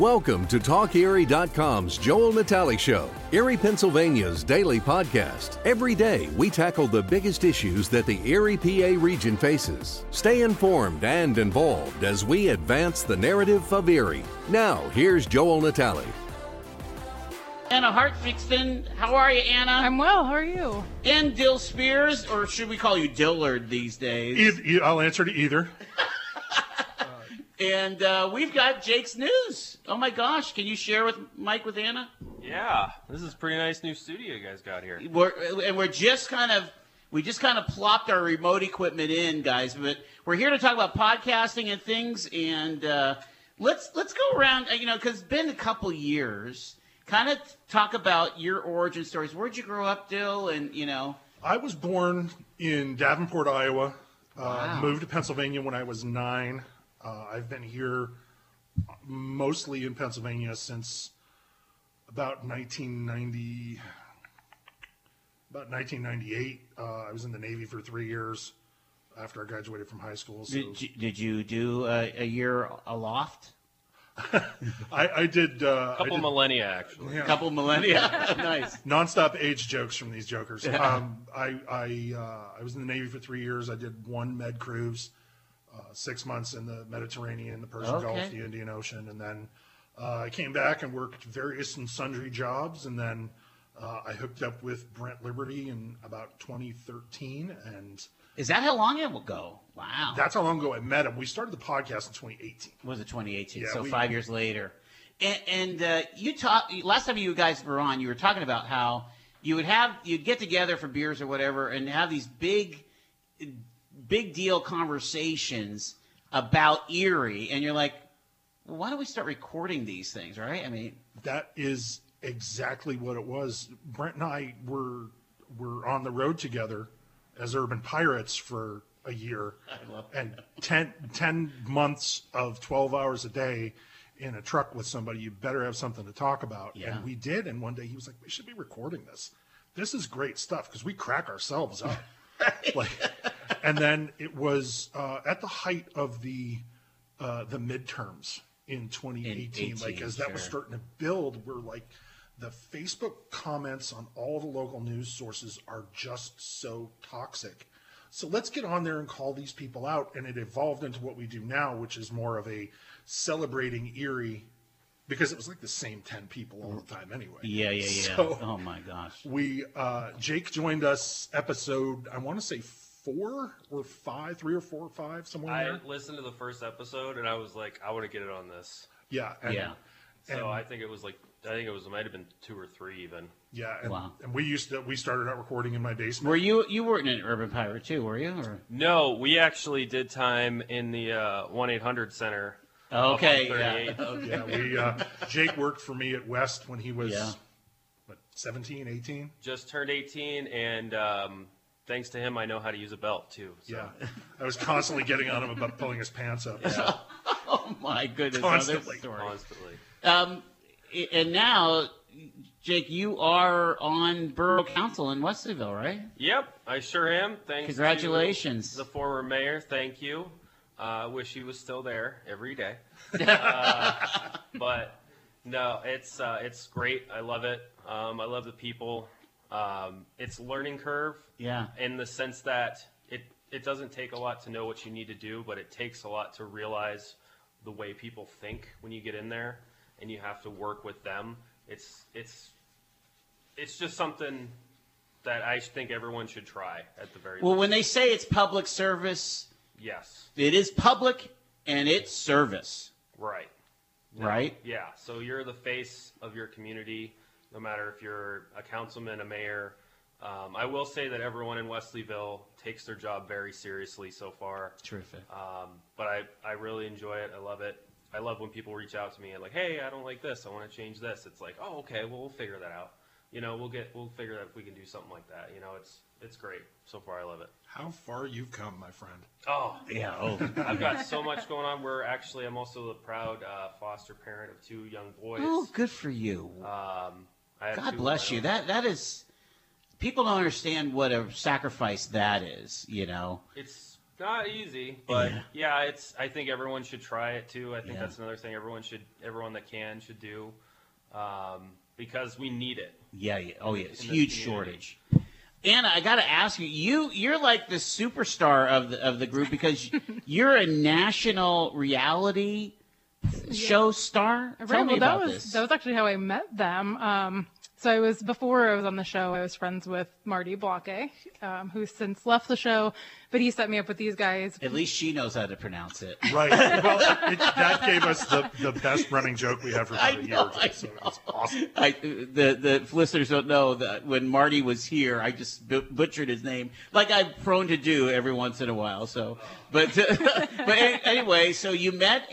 Welcome to TalkErie.com's Joel Natalie Show, Erie, Pennsylvania's daily podcast. Every day, we tackle the biggest issues that the Erie, PA region faces. Stay informed and involved as we advance the narrative of Erie. Now, here's Joel Natalie. Anna Hartfixton, how are you, Anna? I'm well, how are you? And Dill Spears, or should we call you Dillard these days? I'll answer to either. And we've got Jake's News. Oh, my gosh. Can you share with Mike with Anna? Yeah. This is a pretty nice new studio you guys got here. We just kind of plopped our remote equipment in, guys. But we're here to talk about podcasting and things. And let's go around, because it's been a couple years. Kind of talk about your origin stories. Where'd you grow up, Dill? And, I was born in Davenport, Iowa. Wow. Moved to Pennsylvania when I was 9. I've been here mostly in Pennsylvania since about 1990, about 1998. I was in the Navy for 3 years after I graduated from high school. So. Did you do a year aloft? I did. Millennia, actually. Yeah. Couple millennia. Nice. Non-stop age jokes from these jokers. I was in the Navy for 3 years. I did one med cruise. 6 months in the Mediterranean, the Persian Gulf, the Indian Ocean, and then I came back and worked various and sundry jobs, and then I hooked up with Brent Liberty in about 2013. And is that how long it will go? Wow. That's how long ago I met him. We started the podcast in 2018. Was it 2018? Yeah, so 5 years later. And you talked last time you guys were on. You were talking about how you'd get together for beers or whatever, and have these big deal conversations about Erie, and you're like, well, why don't we start recording these things, right? I mean, that is exactly what it was. Brent and I were on the road together as Urban Pirates for a year. I love that. And 10 months of 12 hours a day in a truck with somebody, you better have something to talk about. Yeah. And we did, and one day he was like, we should be recording this. This is great stuff, because we crack ourselves up. And then it was at the height of the midterms in 2018, that was starting to build, we're like, the Facebook comments on all the local news sources are just so toxic. So let's get on there and call these people out. And it evolved into what we do now, which is more of a celebrating Erie, because it was like the same 10 people all the time anyway. Yeah. So oh, my gosh. Jake joined us episode, I want to say 3 or 4 or 5, somewhere in there. I listened to the first episode and I was like, I want to get it on this. Yeah. So it might have been 2 or 3 even. Yeah. And, wow. And we started out recording in my basement. Were you weren't an Urban Pirate too, were you? Or? No, we actually did time in the 1-800 Center. Okay. Yeah. Okay. Yeah. Jake worked for me at West when he was 17, 18. Just turned 18 and, thanks to him, I know how to use a belt, too. So. Yeah. I was constantly getting on him about pulling his pants up. Yeah. So. Oh, my goodness. Constantly. And now, Jake, you are on Borough Council in Wesleyville, right? Yep, I sure am. Thanks. Congratulations. To the former mayor, thank you. I wish he was still there every day. But, no, it's great. I love it. I love the people. It's learning curve, in the sense that it doesn't take a lot to know what you need to do, but it takes a lot to realize the way people think when you get in there, and you have to work with them. It's just something that I think everyone should try at the very least. Well, when they say it's public service, yes, it is public and it's service, right? No, right? Yeah. So you're the face of your community. No matter if you're a councilman, a mayor. I will say that everyone in Wesleyville takes their job very seriously so far. Terrific. But I really enjoy it. I love it. I love when people reach out to me and like, hey, I don't like this. I want to change this. It's like, oh, okay, well, we'll figure that out. We'll figure out if we can do something like that. It's great. So far, I love it. How far you've come, my friend. Oh, yeah. Oh, I've got so much going on. I'm also the proud foster parent of 2 young boys. Oh, good for you. God bless you. That is, people don't understand what a sacrifice that is. It's Not easy, but yeah, it's. I think everyone should try it too. I think that's another thing everyone that can should do, because we need it. Yeah. Oh yeah, it's huge shortage. Anna, I got to ask you. You're like the superstar of the group because you're a national reality show star. Right, Tell me about this. That was actually how I met them. So before I was on the show, I was friends with Marty Blocke, who's since left the show, but he set me up with these guys. At least she knows how to pronounce it. Right. Well, that gave us the best running joke we have for about a year or two, so it's awesome. The listeners don't know that when Marty was here, I just butchered his name, like I'm prone to do every once in a while. So, but anyway, so you met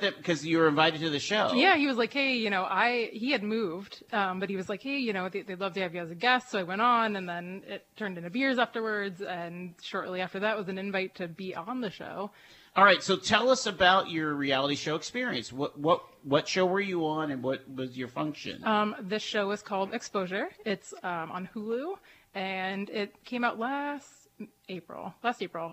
them because you were invited to the show. Yeah, he was like, hey, he had moved, but he was like, they'd love to have you as a guest. So I went on, and then it turned into beers afterwards, and shortly after that was an invite to be on the show. All right, so tell us about your reality show experience. What show were you on, and what was your function? This show is called Exposure. It's on Hulu, and it came out last April.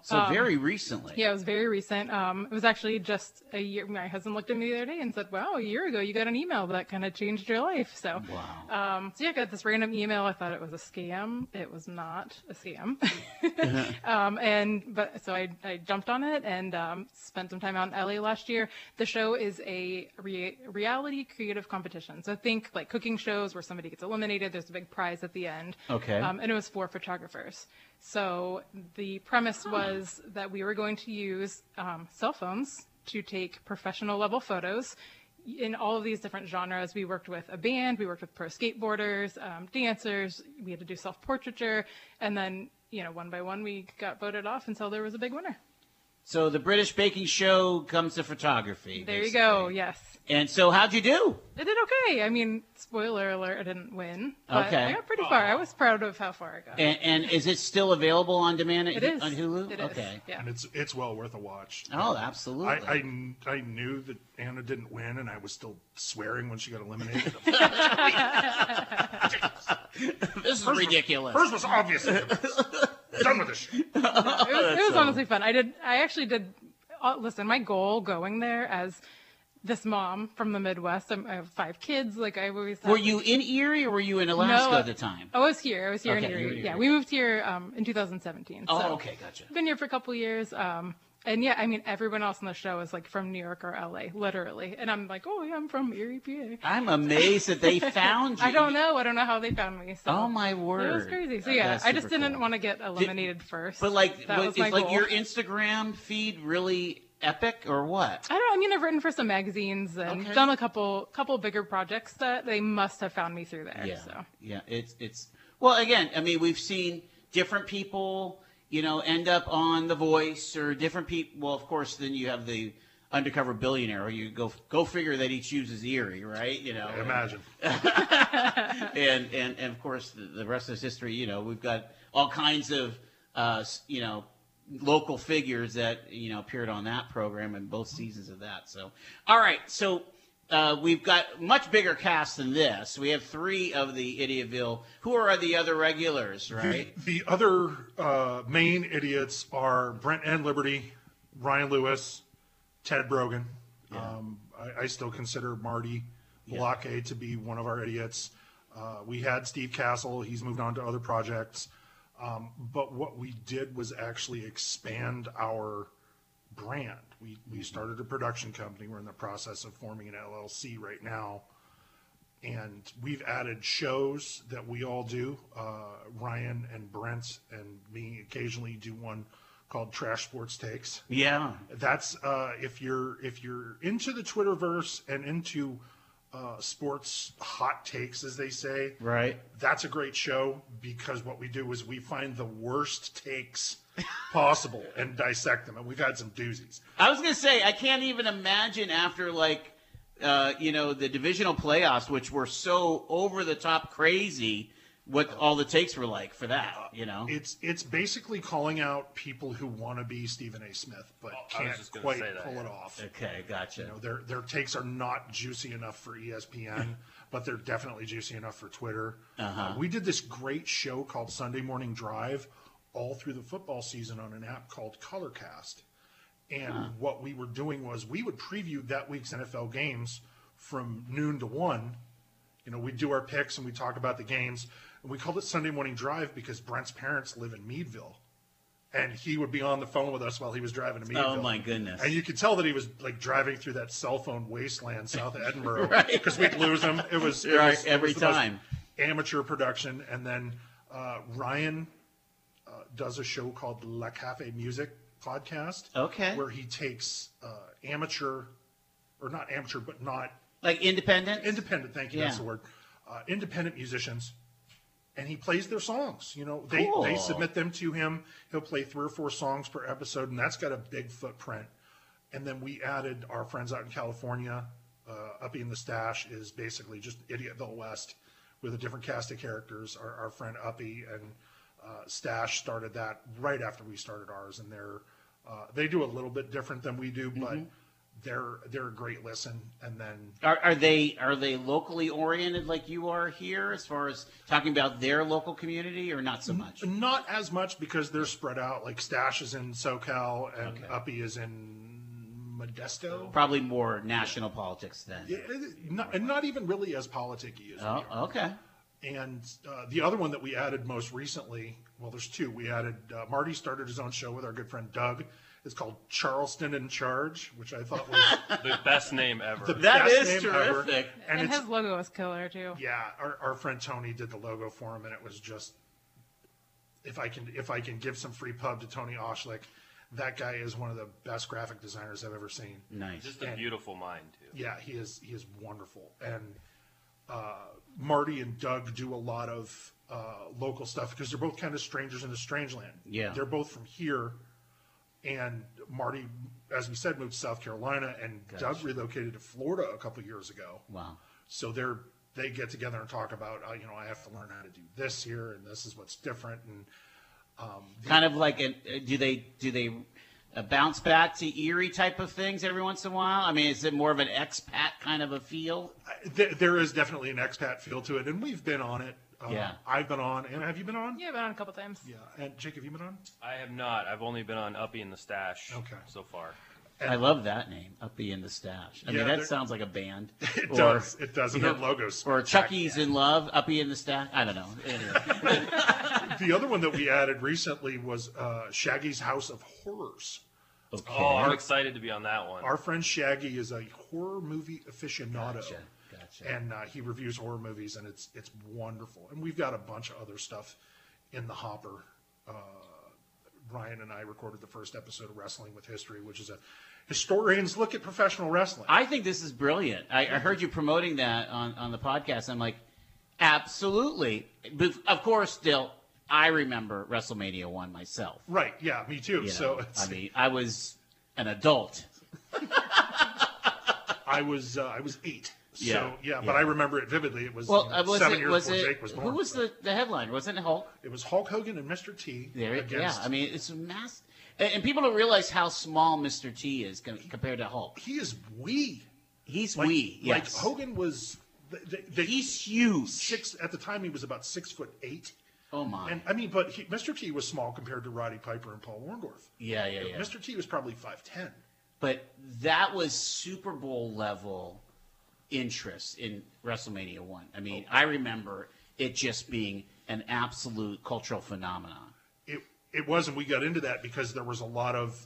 So very recently. Yeah, it was very recent. It was actually just a year. My husband looked at me the other day and said, wow, a year ago you got an email that kind of changed your life. So, wow. So yeah, I got this random email. I thought it was a scam. It was not a scam. So I jumped on it and spent some time out in LA last year. The show is a reality creative competition. So think like cooking shows where somebody gets eliminated. There's a big prize at the end. Okay. And it was for photographers. So the premise was that we were going to use cell phones to take professional level photos in all of these different genres. We worked with a band, we worked with pro skateboarders, dancers, we had to do self-portraiture, and then, one by one we got voted off until there was a big winner. So the British baking show comes to photography. There basically. You go, yes. And so how'd you do? I did okay. I mean, spoiler alert, I didn't win. But okay. I got pretty far. I was proud of how far I got. And is it still available on demand on Hulu? It is. Okay. Yeah. And it's well worth a watch. Oh, absolutely. I knew that Anna didn't win, and I was still swearing when she got eliminated. This is ridiculous. Hers was obvious. Done with this. It was honestly fun. I actually did. Listen, my goal going there as this mom from the Midwest, I have 5 kids. Like I always. Were you in Erie or were you in Alaska at the time? I was here in Erie. Yeah, we moved here in 2017. Oh, so okay, gotcha. Been here for a couple years. And yeah, I mean, everyone else on the show is like from New York or LA, literally. And I'm like, oh yeah, I'm from Erie, PA. I'm amazed that they found you. I don't know how they found me. So. Oh my word. It was crazy. So yeah, I just didn't want to get eliminated first. But like, is like your Instagram feed really epic or what? I don't know. I mean, I've written for some magazines and done a couple bigger projects that they must have found me through there. Yeah. So. Yeah. It's well, again, I mean, we've seen different people, end up on The Voice or different people. Well, of course, then you have the undercover billionaire. You go figure that he chooses Erie, right? I imagine. And of course, the rest of his history. We've got all kinds of local figures that appeared on that program in both seasons of that. So, all right, so. We've got much bigger cast than this. We have 3 of the Idiotville. Who are the other regulars, right? The other main idiots are Brent and Liberty, Ryan Lewis, Ted Brogan. Yeah. I still consider Marty Blocke to be one of our idiots. We had Steve Castle. He's moved on to other projects. But what we did was actually expand our brand. We started a production company. We're in the process of forming an LLC right now, and we've added shows that we all do. Ryan and Brent and me occasionally do one called Trash Sports Takes. Yeah, that's if you're into the Twitterverse and into sports hot takes, as they say. Right. That's a great show because what we do is we find the worst takes possible and dissect them, and we've had some doozies. I was gonna say, I can't even imagine after the divisional playoffs, which were so over the top crazy, what all the takes were like for that. It's basically calling out people who want to be Stephen A. Smith but can't quite pull it off. Okay, gotcha. Their takes are not juicy enough for ESPN. But they're definitely juicy enough for Twitter. We did this great show called Sunday Morning Drive all through the football season on an app called Colorcast. And what we were doing was we would preview that week's NFL games from noon to 1. You know, we'd do our picks and we'd talk about the games. And we called it Sunday Morning Drive because Brent's parents live in Meadville. And he would be on the phone with us while he was driving to Meadville. Oh, my goodness. And you could tell that he was, like, driving through that cell phone wasteland south of Edinburgh because we'd lose him. It was, every time. Amateur production. And then Ryan does a show called La Cafe Music podcast. Okay. Where he takes independent? Independent, thank you. Yeah. That's the word. Independent musicians. And he plays their songs. You know, they submit them to him. He'll play 3 or 4 songs per episode, and that's got a big footprint. And then we added our friends out in California. Uppy in the Stash is basically just Idiotville West with a different cast of characters. Our friend Uppy and Stash started that right after we started ours, and they do a little bit different than we do, but they're a great listen. And then are they locally oriented like you are here as far as talking about their local community, or not so much? Not as much because they're spread out. Like Stash is in SoCal and Uppy is in Modesto. Probably more national politics then. Yeah, not even really as politicky as we are. Okay. And the other one that we added most recently, well, there's 2. We added Marty started his own show with our good friend Doug. It's called Charleston in Charge, which I thought was the best name ever. That is terrific. And his logo was killer, too. Yeah, our friend Tony did the logo for him, and it was just, if I can give some free pub to Tony Oshlik, that guy is one of the best graphic designers I've ever seen. Nice. Just a beautiful mind, too. Yeah, he is wonderful. And Marty and Doug do a lot of local stuff because they're both kind of strangers in a strange land. Yeah. They're both from here. And Marty, as we said, moved to South Carolina, and Doug relocated to Florida a couple of years ago. Wow! So they get together and talk about, you know, I have to learn how to do this here, and this is what's different, and kind of like do they bounce back to Erie type of things every once in a while? I mean, is it more of an expat kind of a feel? There is definitely an expat feel to it, and we've been on it. I've been on. Anna, have you been on? Yeah, I've been on a couple times. Yeah. And Jake, have you been on? I have not. I've only been on Uppy in the Stash so far. And I love that name, Uppy in the Stash. I mean, that sounds like a band. It does. It does. And their logos. Or Chucky's in Love, Uppy in the Stash. I don't know. Anyway. The other one that we added recently was Shaggy's House of Horrors. Okay. Oh, I'm excited to be on that one. Our friend Shaggy is a horror movie aficionado. Gotcha. And he reviews horror movies, and it's wonderful. And we've got a bunch of other stuff in the hopper. Ryan and I recorded the first episode of Wrestling with History, which is a historian's look at professional wrestling. I think this is brilliant. I heard you promoting that on the podcast. I'm like, absolutely. But of course, still, I remember WrestleMania 1 myself. Right. Yeah, me too. I was an adult. I was 8. So I remember it vividly. It was 7 years before Jake was born. Who was the headliner? Wasn't it Hulk? It was Hulk Hogan and Mr. T. I mean, it's a mass. And people don't realize how small Mr. T is compared to Hulk. He is wee. He's like, wee. Yes. Like Hogan was. He's huge. At the time, he was about 6'8". Oh my! And I mean, but Mr. T was small compared to Roddy Piper and Paul Orndorff. Yeah. Mr. T was probably 5'10". But that was Super Bowl level interest in WrestleMania 1. I mean, I remember it just being an absolute cultural phenomenon. It was, and we got into that because there was a lot of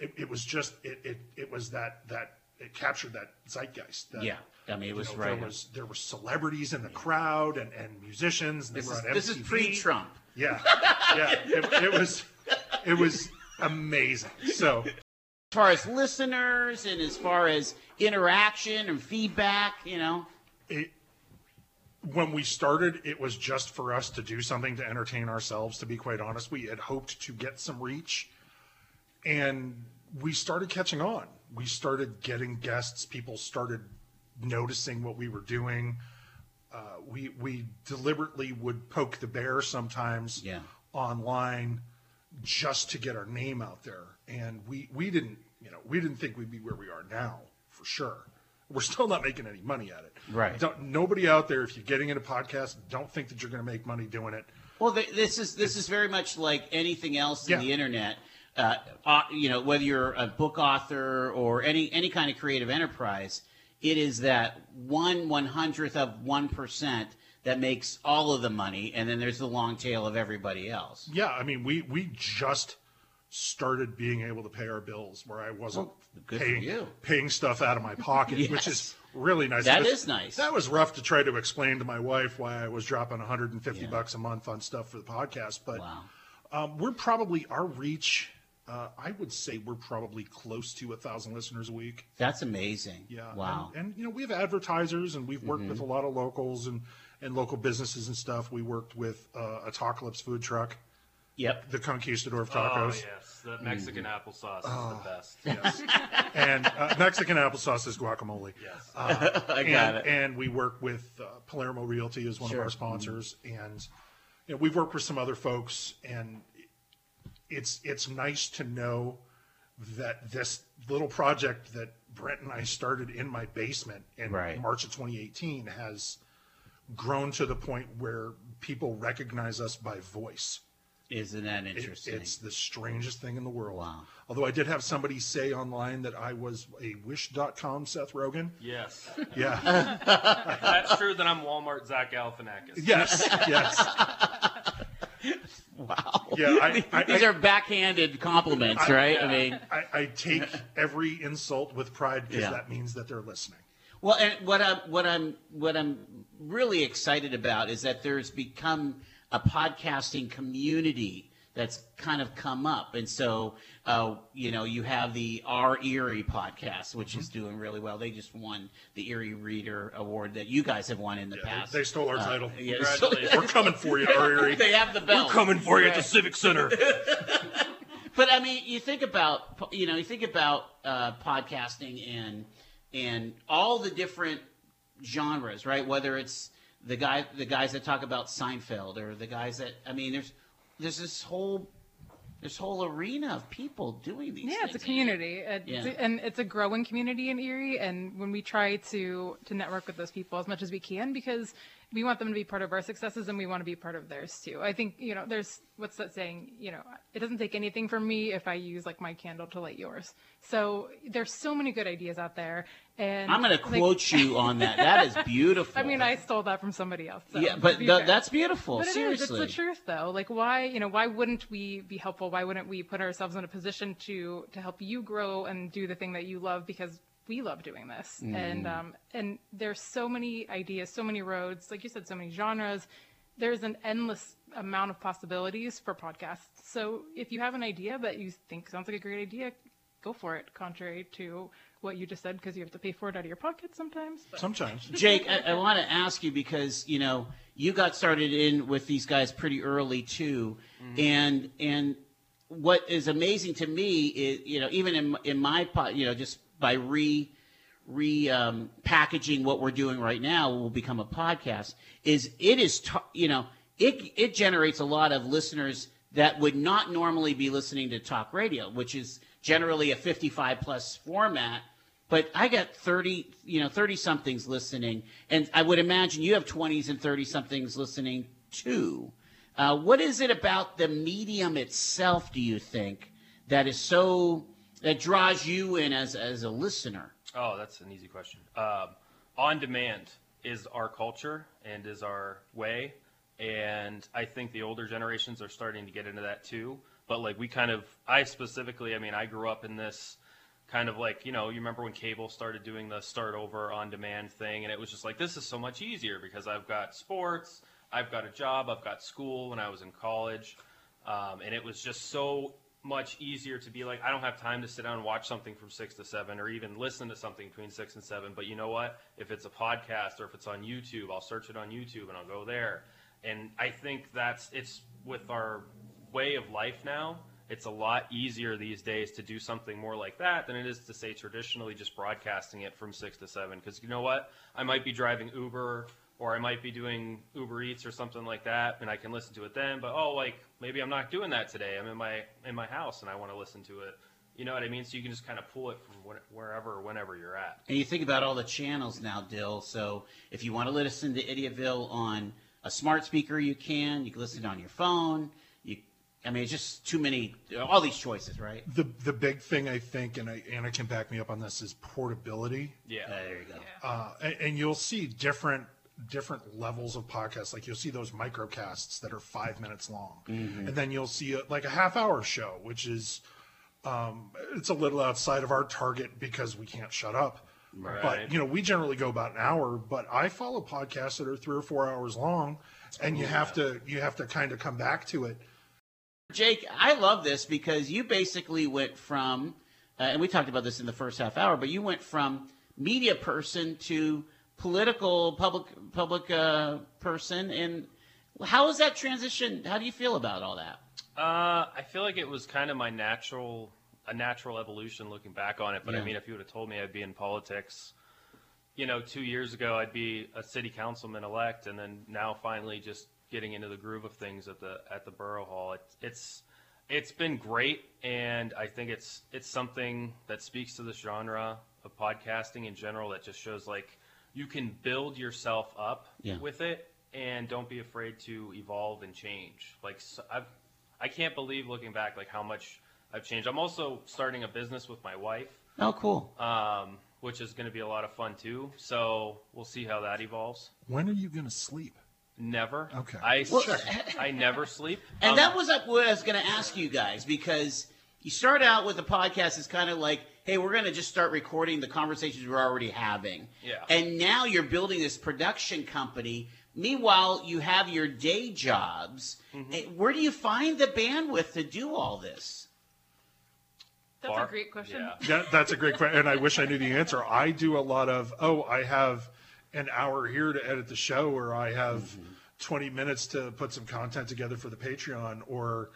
it captured that zeitgeist. I mean, it was right. There were celebrities in the crowd and musicians. And they were on MTV. This is pre-Trump. Yeah. It was amazing. So. As far as listeners and as far as interaction and feedback, you know. When we started, it was just for us to do something to entertain ourselves, to be quite honest. We had hoped to get some reach, and we started catching on. We started getting guests. People started noticing what we were doing. We deliberately would poke the bear sometimes online just to get our name out there. And we didn't think we'd be where we are now, for sure. We're still not making any money at it. Right. Nobody out there, if you're getting into podcasts, don't think that you're going to make money doing it. Well, this is very much like anything else in the internet. You know, whether you're a book author or any kind of creative enterprise, it is that 1/100th of 1% that makes all of the money, and then there's the long tail of everybody else. Yeah, I mean, we just started being able to pay our bills where I wasn't paying stuff out of my pocket, yes. Which is really nice. That is nice. That was rough to try to explain to my wife why I was dropping $150 bucks a month on stuff for the podcast. But we're probably, our reach, I would say we're probably close to 1,000 listeners a week. That's amazing. Yeah. Wow. And you know, we have advertisers, and we've worked with a lot of locals and local businesses and stuff. We worked with a Talkalypse food truck. Yep. The Conquistador of Tacos. Oh, yes. The Mexican applesauce is the best. Yes. And Mexican applesauce is guacamole. Yes. I got it. And we work with Palermo Realty as one of our sponsors. And you know, we've worked with some other folks. And it's nice to know that this little project that Brent and I started in my basement in March of 2018 has grown to the point where people recognize us by voice. Isn't that interesting? It's the strangest thing in the world. Wow. Although I did have somebody say online that I was a Wish.com Seth Rogen. Yes. Yeah. That's true. That I'm Walmart Zach Galifianakis. Yes. Yes. Wow. Yeah. These are backhanded compliments, right? Yeah. I mean, I take every insult with pride because that means that they're listening. Well, and what I'm really excited about is that there's become a podcasting community that's kind of come up. And so, you know, you have the Our Erie podcast, which is doing really well. They just won the Erie Reader Award that you guys have won in the past. They stole our title. Congratulations. We're coming for you, Our Erie. They have the bell. We're coming for you at the Civic Center. But, I mean, you think about podcasting and all the different genres, right? Whether it's the guys that talk about Seinfeld, or the guys that, I mean, there's this whole arena of people doing these things. It's a community. And it's a growing community in Erie, and when we try to network with those people as much as we can, because we want them to be part of our successes, and we want to be part of theirs too. I think, you know, there's, what's that saying? You know, it doesn't take anything from me if I use like my candle to light yours. So there's so many good ideas out there. And I'm going to quote you on that. That is beautiful. I mean, I stole that from somebody else. So yeah, but that's beautiful. But seriously, it's the truth, though. Like, why wouldn't we be helpful? Why wouldn't we put ourselves in a position to help you grow and do the thing that you love? Because we love doing this, and there's so many ideas, so many roads, like you said, so many genres. There's an endless amount of possibilities for podcasts. So if you have an idea that you think sounds like a great idea, go for it. Contrary to what you just said, because you have to pay for it out of your pocket sometimes. But. Sometimes. Jake, I want to ask you, because, you know, you got started in with these guys pretty early too. Mm-hmm. And what is amazing to me is, you know, even in my pod, you know, just by packaging what we're doing right now will become a podcast, is it is, you know, it generates a lot of listeners that would not normally be listening to talk radio, which is generally a 55+ format, but I got 30 somethings listening, and I would imagine you have 20s and 30 somethings listening too. What is it about the medium itself, do you think, that draws you in as a listener? Oh, that's an easy question. On demand is our culture and is our way, and I think the older generations are starting to get into that too. But like I grew up in this kind of like, you know, you remember when cable started doing the start over on demand thing, and it was just like, this is so much easier because I've got sports, I've got a job, I've got school when I was in college. And it was just so much easier to be like, I don't have time to sit down and watch something from 6 to 7, or even listen to something between 6 and 7. But you know what? If it's a podcast or if it's on YouTube, I'll search it on YouTube and I'll go there. And I think it's with our way of life now, it's a lot easier these days to do something more like that than it is to say traditionally just broadcasting it from 6 to 7. Because you know what? I might be driving Uber, or I might be doing Uber Eats or something like that, and I can listen to it then. But maybe I'm not doing that today. I'm in my house and I want to listen to it. You know what I mean? So you can just kind of pull it from wherever or whenever you're at. And you think about all the channels now, Dill. So if you want to listen to Idiotville on a smart speaker you can listen on your phone. I mean, it's just too many, all these choices, right? The big thing, I think, and Anna can back me up on this, is portability. Yeah. There you go. Yeah. And you'll see different levels of podcasts. Like, you'll see those microcasts that are 5 minutes long. Mm-hmm. And then you'll see a half-hour show, which is it's a little outside of our target because we can't shut up. Right. But, we generally go about an hour. But I follow podcasts that are 3 or 4 hours long, and you have to kind of come back to it. Jake, I love this because you basically went from, and we talked about this in the first half hour, but you went from media person to political public person. And how was that transition? How do you feel about all that? I feel like it was kind of a natural evolution looking back on it. But yeah. I mean, if you would have told me I'd be in politics, 2 years ago, I'd be a city councilman elect, and then now finally just getting into the groove of things at the Borough Hall. It's been great, and I think it's something that speaks to the genre of podcasting in general that just shows you can build yourself up with it, and don't be afraid to evolve and change. I can't believe looking back how much I've changed. I'm also starting a business with my wife. Oh, cool. Which is going to be a lot of fun too. So we'll see how that evolves. When are you going to sleep? Never. Okay. I never sleep. And that was what I was going to ask you guys, because you start out with the podcast is kind of like, hey, we're going to just start recording the conversations we're already having. Yeah. And now you're building this production company. Meanwhile, you have your day jobs. Mm-hmm. Where do you find the bandwidth to do all this? That's a great question. Yeah, that's a great question. And I wish I knew the answer. I do a lot of, I have an hour here to edit the show, or I have 20 minutes to put some content together for the Patreon, or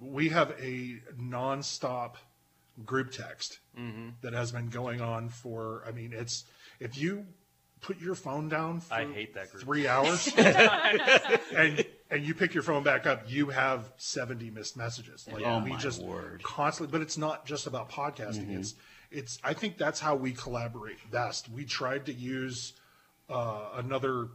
we have a nonstop group text that has been going on for, it's, if you put your phone down for 3 hours and you pick your phone back up, you have 70 missed messages. Constantly, but it's not just about podcasting. It's I think that's how we collaborate best. We tried to use another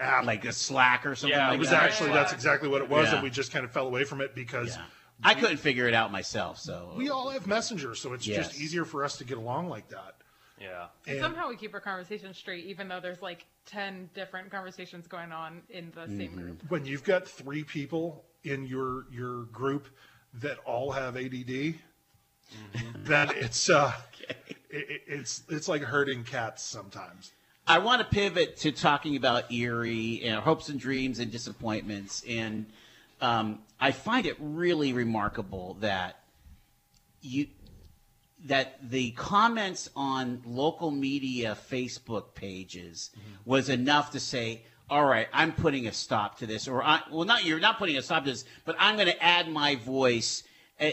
app like a Slack or something. Yeah, that's exactly what it was, and we just kind of fell away from it because I couldn't figure it out myself. So we all have Messenger, so it's just easier for us to get along like that. Yeah, and somehow we keep our conversation straight, even though there's 10 different conversations going on in the same group. When you've got 3 people in your group that all have ADD. Then it's it's like herding cats sometimes. I want to pivot to talking about Erie and hopes and dreams and disappointments, and I find it really remarkable that the comments on local media Facebook pages was enough to say, all right, I'm putting a stop to this, or you're not putting a stop to this, but I'm going to add my voice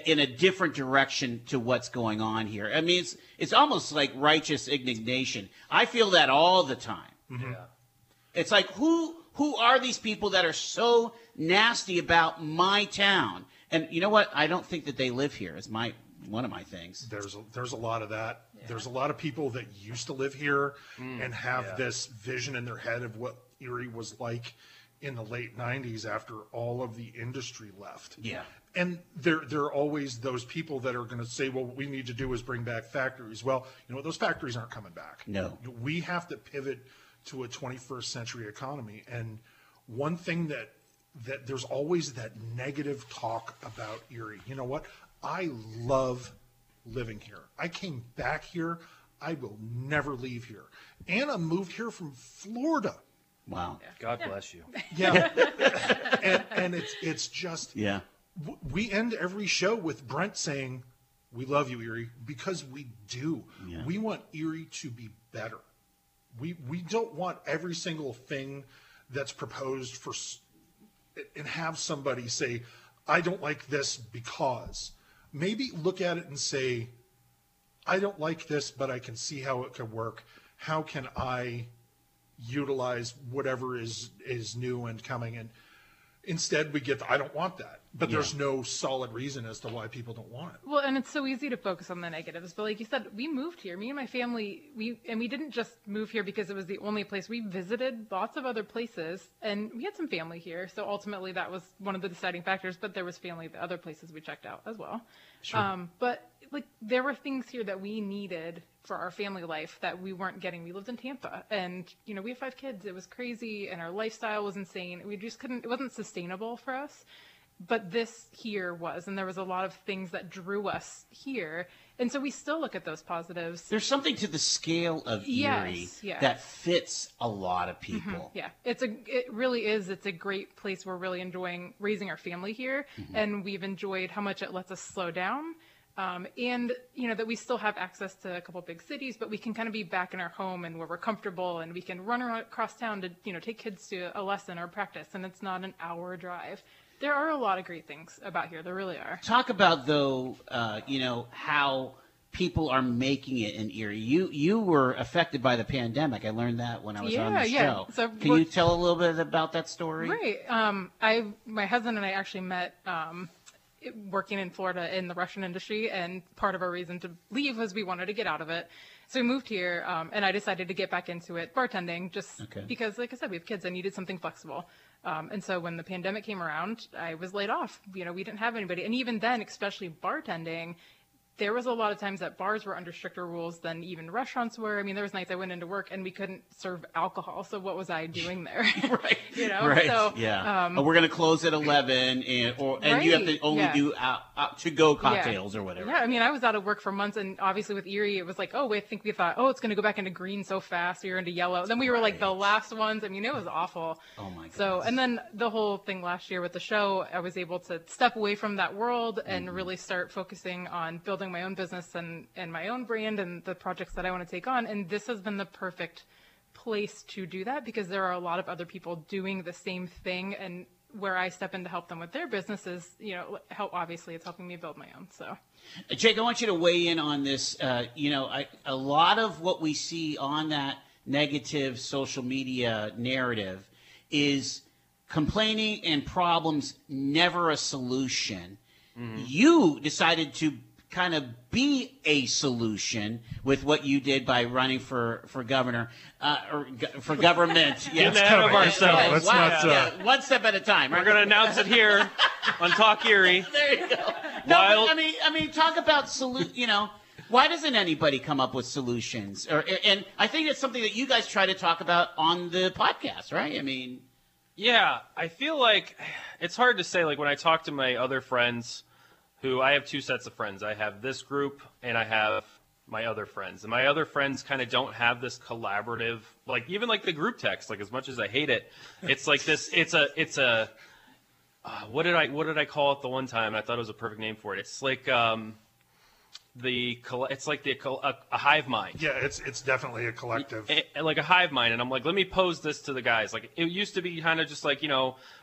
in a different direction to what's going on here. I mean, it's almost like righteous indignation. I feel that all the time. Mm-hmm. Yeah. It's like, who are these people that are so nasty about my town? And you know what? I don't think that they live here. It's one of my things. There's a lot of that. Yeah. There's a lot of people that used to live here and have this vision in their head of what Erie was like in the late 90s after all of the industry left. Yeah. And there are always those people that are going to say, well, what we need to do is bring back factories. Well, those factories aren't coming back. No. We have to pivot to a 21st century economy. And one thing that there's always that negative talk about Erie. You know what? I love living here. I came back here. I will never leave here. Anna moved here from Florida. Wow. God bless you. Yeah. and it's just... Yeah. We end every show with Brent saying, we love you, Erie, because we do. Yeah. We want Erie to be better. We don't want every single thing that's proposed for and have somebody say, I don't like this because. Maybe look at it and say, I don't like this, but I can see how it could work. How can I utilize whatever is new and coming? And instead we get, I don't want that. But there's no solid reason as to why people don't want it. Well, and it's so easy to focus on the negatives. But like you said, we moved here. Me and my family, we didn't just move here because it was the only place. We visited lots of other places, and we had some family here. So ultimately, that was one of the deciding factors. But there was family at the other places we checked out as well. Sure. But like there were things here that we needed for our family life that we weren't getting. We lived in Tampa, and we had 5 kids. It was crazy, and our lifestyle was insane. We just couldn't. It wasn't sustainable for us. But this here was, and there was a lot of things that drew us here. And so we still look at those positives. There's something to the scale of Erie that fits a lot of people. Mm-hmm. Yeah, it really is. It's a great place. We're really enjoying raising our family here. Mm-hmm. And we've enjoyed how much it lets us slow down. And, that we still have access to a couple of big cities, but we can kind of be back in our home and where we're comfortable, and we can run across town to, take kids to a lesson or practice. And it's not an hour drive. There are a lot of great things about here. There really are. Talk about, though, how people are making it in Erie. You were affected by the pandemic. I learned that when I was on the show. So, can you tell a little bit about that story? Right. My husband and I actually met working in Florida in the restaurant industry, and part of our reason to leave was we wanted to get out of it. So we moved here, and I decided to get back into it, bartending, just because, like I said, we have kids. I needed something flexible. And so when the pandemic came around, I was laid off. We didn't have anybody. And even then, especially bartending, there was a lot of times that bars were under stricter rules than even restaurants were. I mean, there was nights I went into work and we couldn't serve alcohol. So what was I doing there? Right. Right. So, yeah. We're going to close at 11 and you have to only do to-go cocktails or whatever. Yeah. I mean, I was out of work for months, and obviously with Erie, it was like, we thought it's going to go back into green so fast. We were into yellow. Then we were like the last ones. I mean, it was awful. Oh my God. So, and then the whole thing last year with the show, I was able to step away from that world and really start focusing on building my own business and my own brand and the projects that I want to take on. And this has been the perfect place to do that, because there are a lot of other people doing the same thing, and where I step in to help them with their businesses, how obviously it's helping me build my own. So Jake, I want you to weigh in on this. A lot of what we see on that negative social media narrative is complaining and problems, never a solution. Mm-hmm. You decided to kind of be a solution with what you did by running for governor, for government. Yes. Get ahead of ourselves. One step at a time. Right? We're going to announce it here on Talk Erie. There you go. No, but, I mean, talk about salute. Why doesn't anybody come up with solutions? And I think it's something that you guys try to talk about on the podcast, right? I mean, yeah, I feel like it's hard to say. Like when I talk to my other friends. Who I have 2 sets of friends. I have this group and I have my other friends. And my other friends kind of don't have this collaborative, like even like the group text, like as much as I hate it, it's like this, what did I call it the one time? I thought it was a perfect name for it. It's like, a hive mind. Yeah, it's definitely a collective. Like a hive mind. And I'm like, let me pose this to the guys. Like it used to be kind of just like,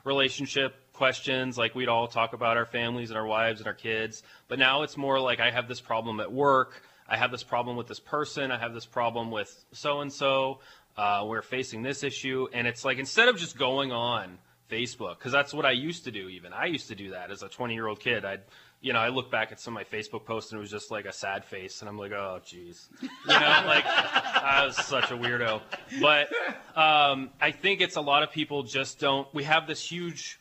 relationship questions. Like we'd all talk about our families and our wives and our kids. But now it's more like I have this problem at work. I have this problem with this person. I have this problem with so-and-so. We're facing this issue. And it's like, instead of just going on Facebook, because that's what I used to do even. I used to do that as a 20-year-old kid. I look back at some of my Facebook posts and it was just like a sad face, and I'm like, oh, geez. I was such a weirdo. But I think it's a lot of people just don't. We have this huge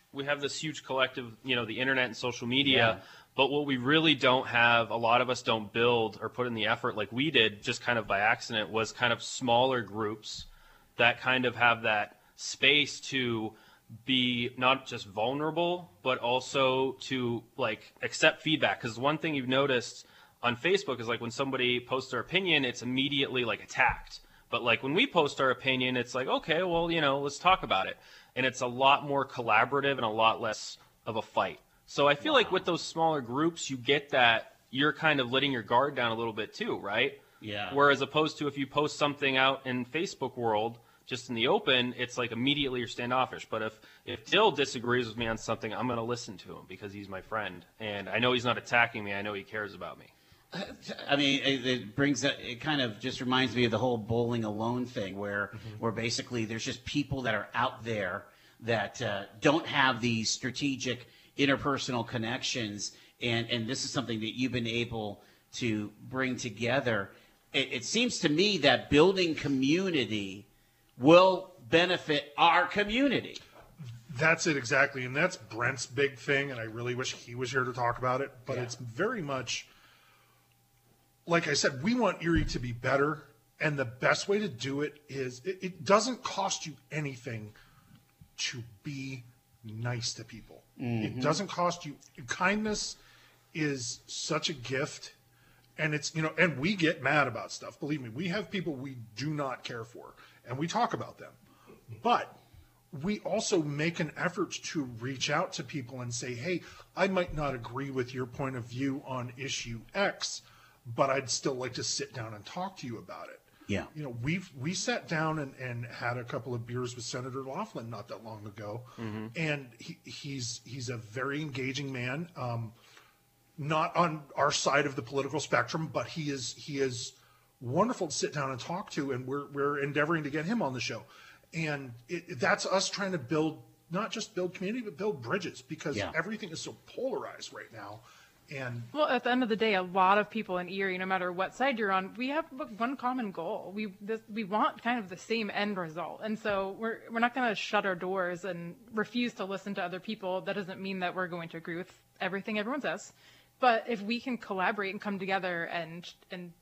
collective, the internet and social media. Yeah. But what we really don't have, a lot of us don't build or put in the effort like we did, just kind of by accident, was kind of smaller groups that kind of have that space to be not just vulnerable, but also to like accept feedback. Because one thing you've noticed on Facebook is like when somebody posts their opinion, it's immediately like attacked. But like when we post our opinion, it's like, okay, well, let's talk about it. And it's a lot more collaborative and a lot less of a fight. So I feel like with those smaller groups, you get that you're kind of letting your guard down a little bit too, right? Yeah. Whereas opposed to if you post something out in Facebook world, just in the open, it's like immediately you're standoffish. But if Dill disagrees with me on something, I'm going to listen to him because he's my friend. And I know he's not attacking me. I know he cares about me. I mean, it kind of just reminds me of the whole bowling alone thing where basically there's just people that are out there that don't have these strategic interpersonal connections, and this is something that you've been able to bring together. It seems to me that building community will benefit our community. That's it exactly, and that's Brent's big thing, and I really wish he was here to talk about it, but it's very much, like I said, we want Erie to be better, and the best way to do it is it doesn't cost you anything to be nice to people. It doesn't cost you. Kindness is such a gift, and it's, you know, and we get mad about stuff. Believe me, we have people we do not care for, and we talk about them, but we also make an effort to reach out to people and say, hey, I might not agree with your point of view on issue X, but I'd still like to sit down and talk to you about it. Yeah. You know, we sat down and had a couple of beers with Senator Laughlin not that long ago. And he's a very engaging man, not on our side of the political spectrum, but he is wonderful to sit down and talk to, and we're endeavoring to get him on the show. And that's us trying to build, not just build community, but build bridges, because everything is so polarized right now. And well, at the end of the day, a lot of people in Erie, no matter what side you're on, we have one common goal. We want kind of the same end result, and so we're not going to shut our doors and refuse to listen to other people. That doesn't mean that we're going to agree with everything everyone says, but if we can collaborate and come together and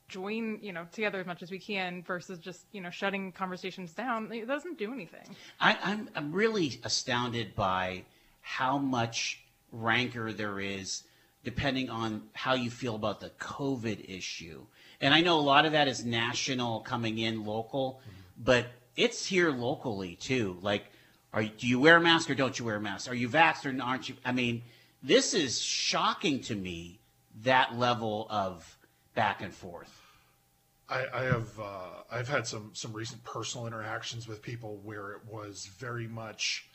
join, you know, together as much as we can, versus just, you know, shutting conversations down, it doesn't do anything. I'm really astounded by how much rancor there is, depending on how you feel about the COVID issue. And I know a lot of that is national coming in local, but it's here locally too. Like, do you wear a mask or don't you wear a mask? Are you vaxxed or aren't you? I mean, this is shocking to me, that level of back and forth. I've had some recent personal interactions with people where it was very much,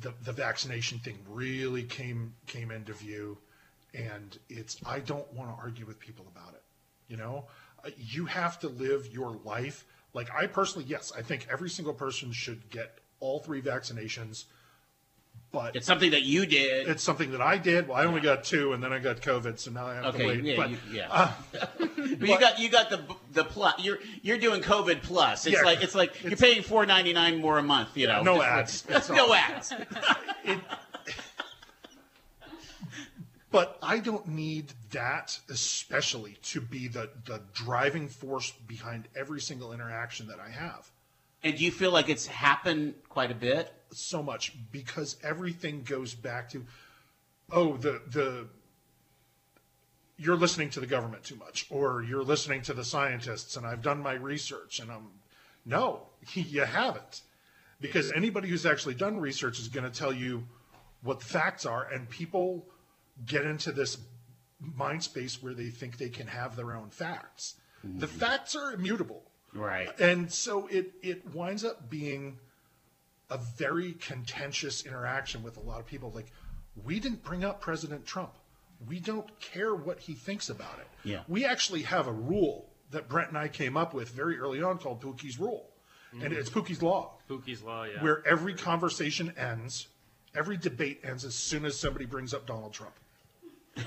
the vaccination thing really came into view, and it's, I don't want to argue with people about it. You know, you have to live your life. Like, I personally, yes, I think every single person should get all three vaccinations, but it's something that you did. It's something that I did. Well, I only got two, and then I got COVID, so now I have to wait. Yeah, but but you got the plus. You're doing COVID plus. It's like it's you're paying $4.99 more a month. You know, no ads. No ads. But I don't need that, especially, to be the driving force behind every single interaction that I have. And do you feel like it's happened quite a bit? So much, because everything goes back to, the you're listening to the government too much, or you're listening to the scientists, and I've done my research, and no, you haven't. Because anybody who's actually done research is going to tell you what the facts are, and people get into this mind space where they think they can have their own facts. The facts are immutable. Right. And so it winds up being a very contentious interaction with a lot of people. Like, we didn't bring up President Trump. We don't care what he thinks about it. Yeah. We actually have a rule that Brent and I came up with very early on called Pookie's Rule. And it's Pookie's Law. Pookie's Law, yeah. Where every conversation ends, every debate ends as soon as somebody brings up Donald Trump.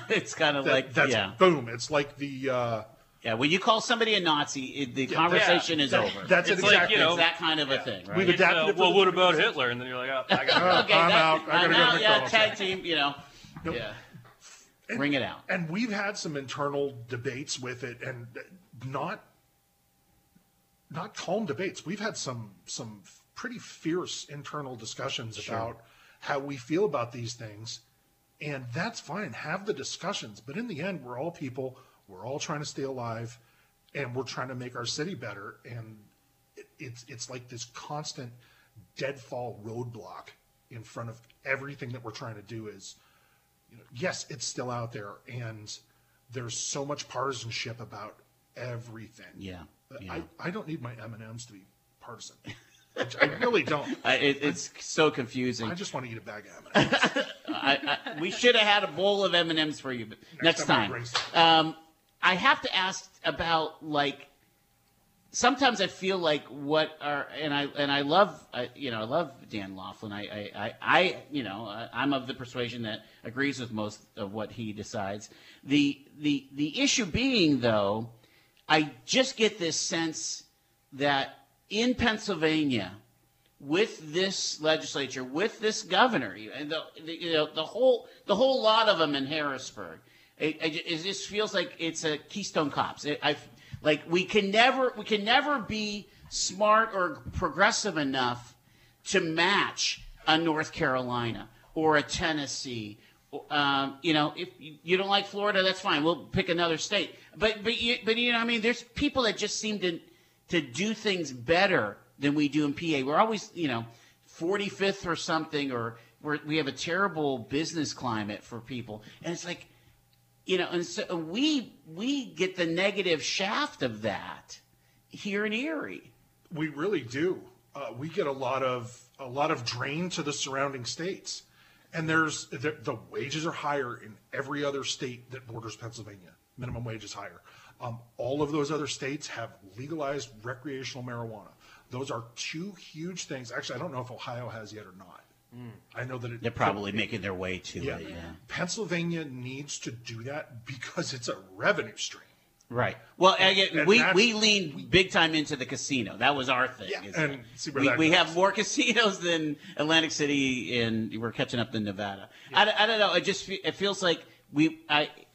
It's kind of like, boom. It's like the... yeah, when you call somebody a Nazi, the conversation is over. That's it's exactly, like, you know, it's that kind of a thing, right? We've adapted it. Well, what about Hitler? And then you're like, oh, I got it. Okay, I'm out. I'm out. Go tag team, you know. Nope. Yeah. And, bring it out. And we've had some internal debates with it, and not calm debates. We've had some pretty fierce internal discussions about how we feel about these things, and that's fine. Have the discussions, but in the end, we're all people. We're all trying to stay alive, and we're trying to make our city better. And it's like this constant deadfall roadblock in front of everything that we're trying to do is, you know, yes, it's still out there, and there's so much partisanship about everything. Yeah. I don't need my M&Ms to be partisan. I really don't. It's so confusing. I just want to eat a bag of M&Ms. We should have had a bowl of M&Ms for you, but next time. I have to ask about, like, sometimes I feel like I love Dan Laughlin. I'm of the persuasion that agrees with most of what he decides. The issue being, though, I just get this sense that in Pennsylvania, with this legislature, with this governor, and the whole lot of them in Harrisburg, it just feels like it's a Keystone Cops. We can never be smart or progressive enough to match a North Carolina or a Tennessee. If you don't like Florida, that's fine. We'll pick another state. But you know what I mean? There's people that just seem to do things better than we do in PA. We're always, 45th or something, or we have a terrible business climate for people. And it's like, and so we get the negative shaft of that here in Erie. We really do. We get a lot of drain to the surrounding states, and the wages are higher in every other state that borders Pennsylvania. Minimum wage is higher. All of those other states have legalized recreational marijuana. Those are two huge things. Actually, I don't know if Ohio has yet or not. Mm. I know that they're probably making their way to it. Yeah. Pennsylvania needs to do that because it's a revenue stream. Right. Well, we leaned big time into the casino. That was our thing. Yeah, and we have more casinos than Atlantic City, and we're catching up than Nevada. Yeah. I don't know. It feels like we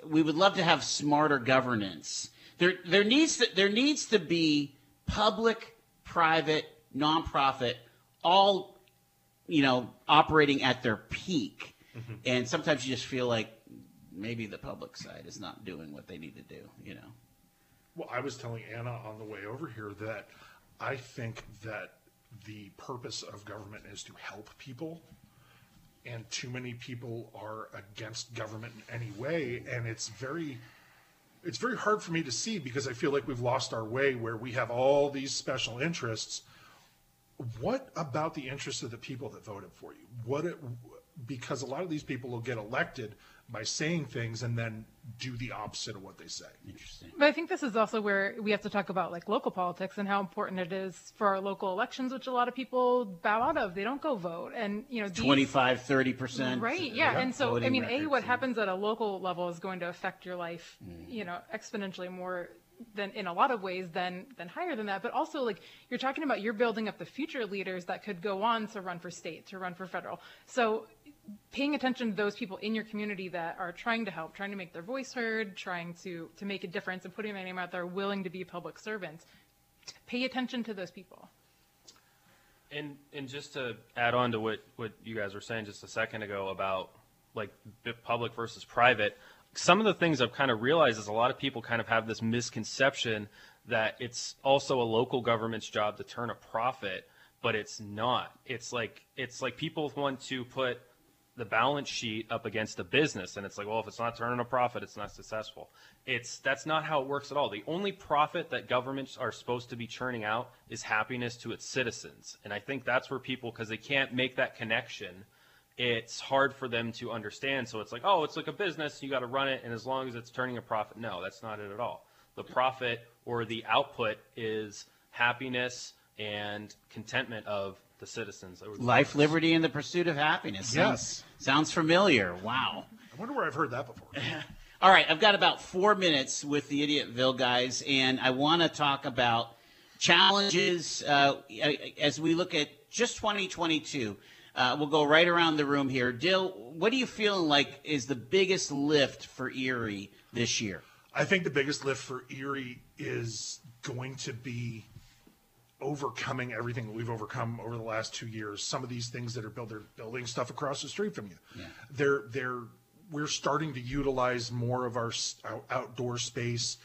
would love to have smarter governance. There needs to be public, private, nonprofit, all operating at their peak. Mm-hmm. And sometimes you just feel like maybe the public side is not doing what they need to do, Well, I was telling Anna on the way over here that I think that the purpose of government is to help people, and too many people are against government in any way. And it's very hard for me to see, because I feel like we've lost our way where we have all these special interests. What about the interests of the people that voted for you? Because a lot of these people will get elected by saying things and then do the opposite of what they say. Interesting. But I think this is also where we have to talk about local politics and how important it is for our local elections, which a lot of people bow out of. They don't go vote, and 25-30%. Right. Yeah. And so what happens at a local level is going to affect your life, exponentially more than in a lot of ways than higher than that. But also, you're talking about, you're building up the future leaders that could go on to run for state, to run for federal. So paying attention to those people in your community that are trying to help, trying to make their voice heard, trying to make a difference, and putting their name out there, willing to be public servants. Pay attention to those people. And just to add on to what you guys were saying just a second ago about public versus private, some of the things I've kind of realized is a lot of people kind of have this misconception that it's also a local government's job to turn a profit, but it's not. It's like people want to put the balance sheet up against the business, and it's like, well, if it's not turning a profit, it's not successful. That's not how it works at all. The only profit that governments are supposed to be churning out is happiness to its citizens. And I think that's where people, because they can't make that connection, it's hard for them to understand. So it's like, oh, it's like a business, you got to run it, and as long as it's turning a profit. No, that's not it at all. The profit or the output is happiness and contentment of the citizens. Life, liberty, and the pursuit of happiness. Yes. Sounds familiar. Wow. I wonder where I've heard that before. All right, I've got about 4 minutes with the Idiotville guys, and I want to talk about challenges as we look at just 2022. We'll go right around the room here. Dill, what are you feeling like is the biggest lift for Erie this year? I think the biggest lift for Erie is going to be overcoming everything that we've overcome over the last 2 years. Some of these things that they're building stuff across the street from you. Yeah. We're starting to utilize more of our outdoor space.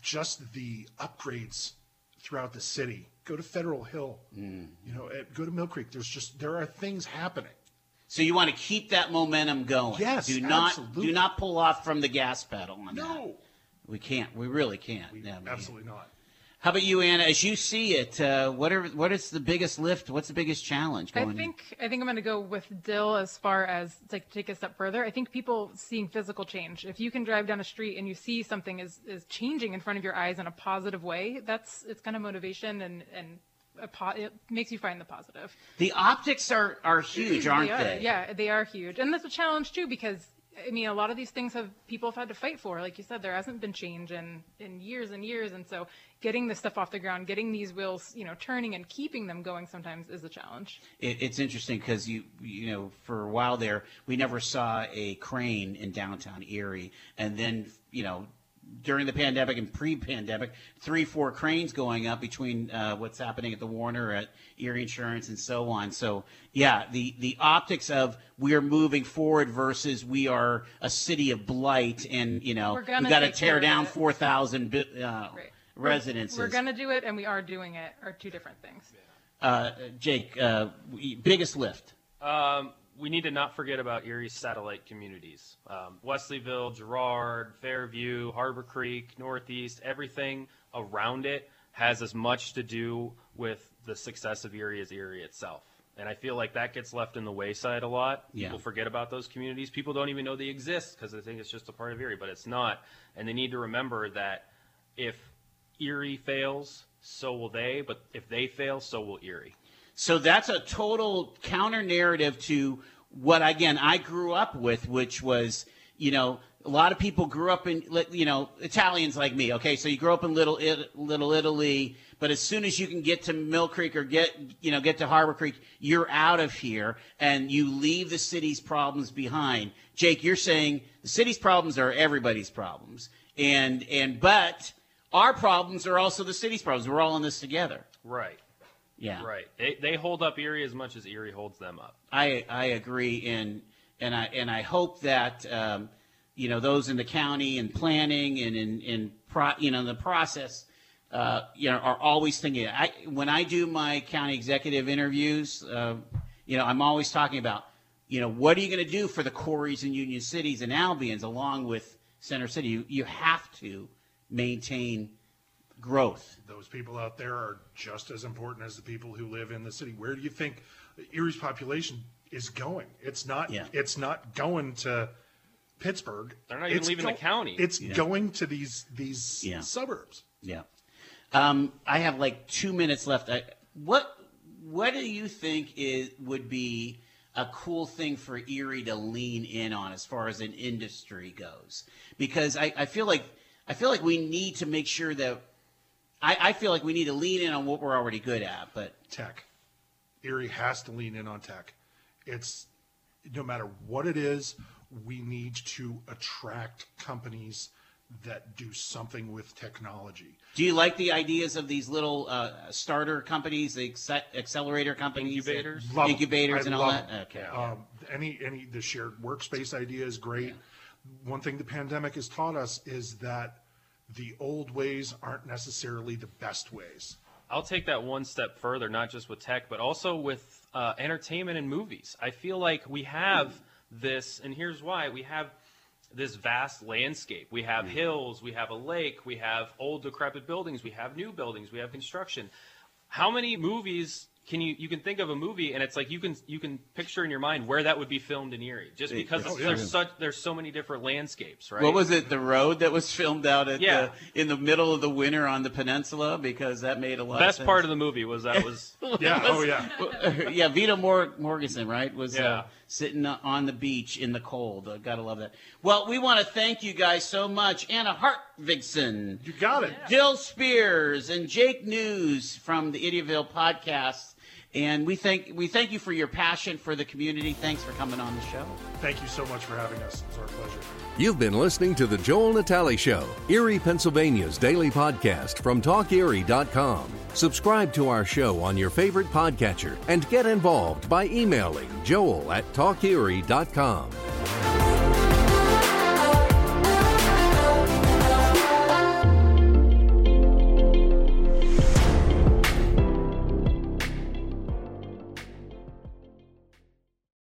Just the upgrades throughout the city. Go to Federal Hill, go to Mill Creek. There are things happening. So you want to keep that momentum going. Yes, absolutely. Do not pull off from the gas pedal on that. No. We can't. We really can't. We absolutely not. How about you, Anna? As you see it, what is the biggest lift? What's the biggest challenge going on? I think I'm going to go with Dill as far as like take a step further. I think people seeing physical change. If you can drive down a street and you see something is changing in front of your eyes in a positive way, it's kind of motivation and it makes you find the positive. The optics are huge, aren't they? Yeah, they are huge, and that's a challenge too because. I mean, a lot of these things people have had to fight for. Like you said, there hasn't been change in years and years. And so getting this stuff off the ground, getting these wheels, turning and keeping them going sometimes is a challenge. It's interesting because, for a while there, we never saw a crane in downtown Erie. And then, during the pandemic and pre-pandemic, 3-4 cranes going up between what's happening at the Warner, at Erie Insurance, and so on. So, yeah, the optics of we are moving forward versus we are a city of blight and, we've got to tear down 4,000 residences. We're going to do it and we are doing it are two different things. Jake, biggest lift? We need to not forget about Erie's satellite communities. Wesleyville, Girard, Fairview, Harbor Creek, Northeast, everything around it has as much to do with the success of Erie as Erie itself. And I feel like that gets left in the wayside a lot. Yeah. People forget about those communities. People don't even know they exist because they think it's just a part of Erie, but it's not. And they need to remember that if Erie fails, so will they, but if they fail, so will Erie. So that's a total counter-narrative to what, again, I grew up with, which was, a lot of people grew up in, Italians like me, okay? So you grew up in Little Italy, but as soon as you can get to Mill Creek or get to Harbor Creek, you're out of here, and you leave the city's problems behind. Jake, you're saying the city's problems are everybody's problems, but our problems are also the city's problems. We're all in this together. Right. Yeah. Right. They hold up Erie as much as Erie holds them up. I agree, and I hope that those in the county and planning and in the process are always thinking. When I do my county executive interviews, I'm always talking about what are you going to do for the Corys and Union Cities and Albions along with Center City. You have to maintain growth. Those people out there are just as important as the people who live in the city. Where do you think Erie's population is going? It's not. Yeah. It's not going to Pittsburgh. They're not even leaving the county. It's going to these suburbs. Yeah. I have like 2 minutes left. What do you think would be a cool thing for Erie to lean in on as far as an industry goes? Because I feel like we need to make sure that. I feel like we need to lean in on what we're already good at, but tech. Erie has to lean in on tech. It's no matter what it is, we need to attract companies that do something with technology. Do you like the ideas of these little starter companies, the accelerator companies, incubators, and all that? Okay. Any the shared workspace idea is great. Yeah. One thing the pandemic has taught us is that the old ways aren't necessarily the best ways. I'll take that one step further, not just with tech, but also with entertainment and movies. I feel like we have this, and here's why. We have this vast landscape. We have hills. We have a lake. We have old, decrepit buildings. We have new buildings. We have construction. How many movies can you can think of a movie, and it's like you can picture in your mind where that would be filmed in Erie, just because there's so many different landscapes, right? What was it, The Road, that was filmed out at in the middle of the winter on the peninsula, because that made a lot of sense. Best part of the movie was that was Vito Morganson, right, was sitting on the beach in the cold. Gotta love that. Well, we want to thank you guys so much. Anna Hartvigsen. You got it. Yeah. Jill Spears and Jake News from the Idiotville podcast. And we thank you for your passion for the community. Thanks for coming on the show. Thank you so much for having us. It's our pleasure. You've been listening to The Joel Natalie Show, Erie, Pennsylvania's daily podcast from TalkErie.com. Subscribe to our show on your favorite podcatcher and get involved by emailing joel@talkerie.com.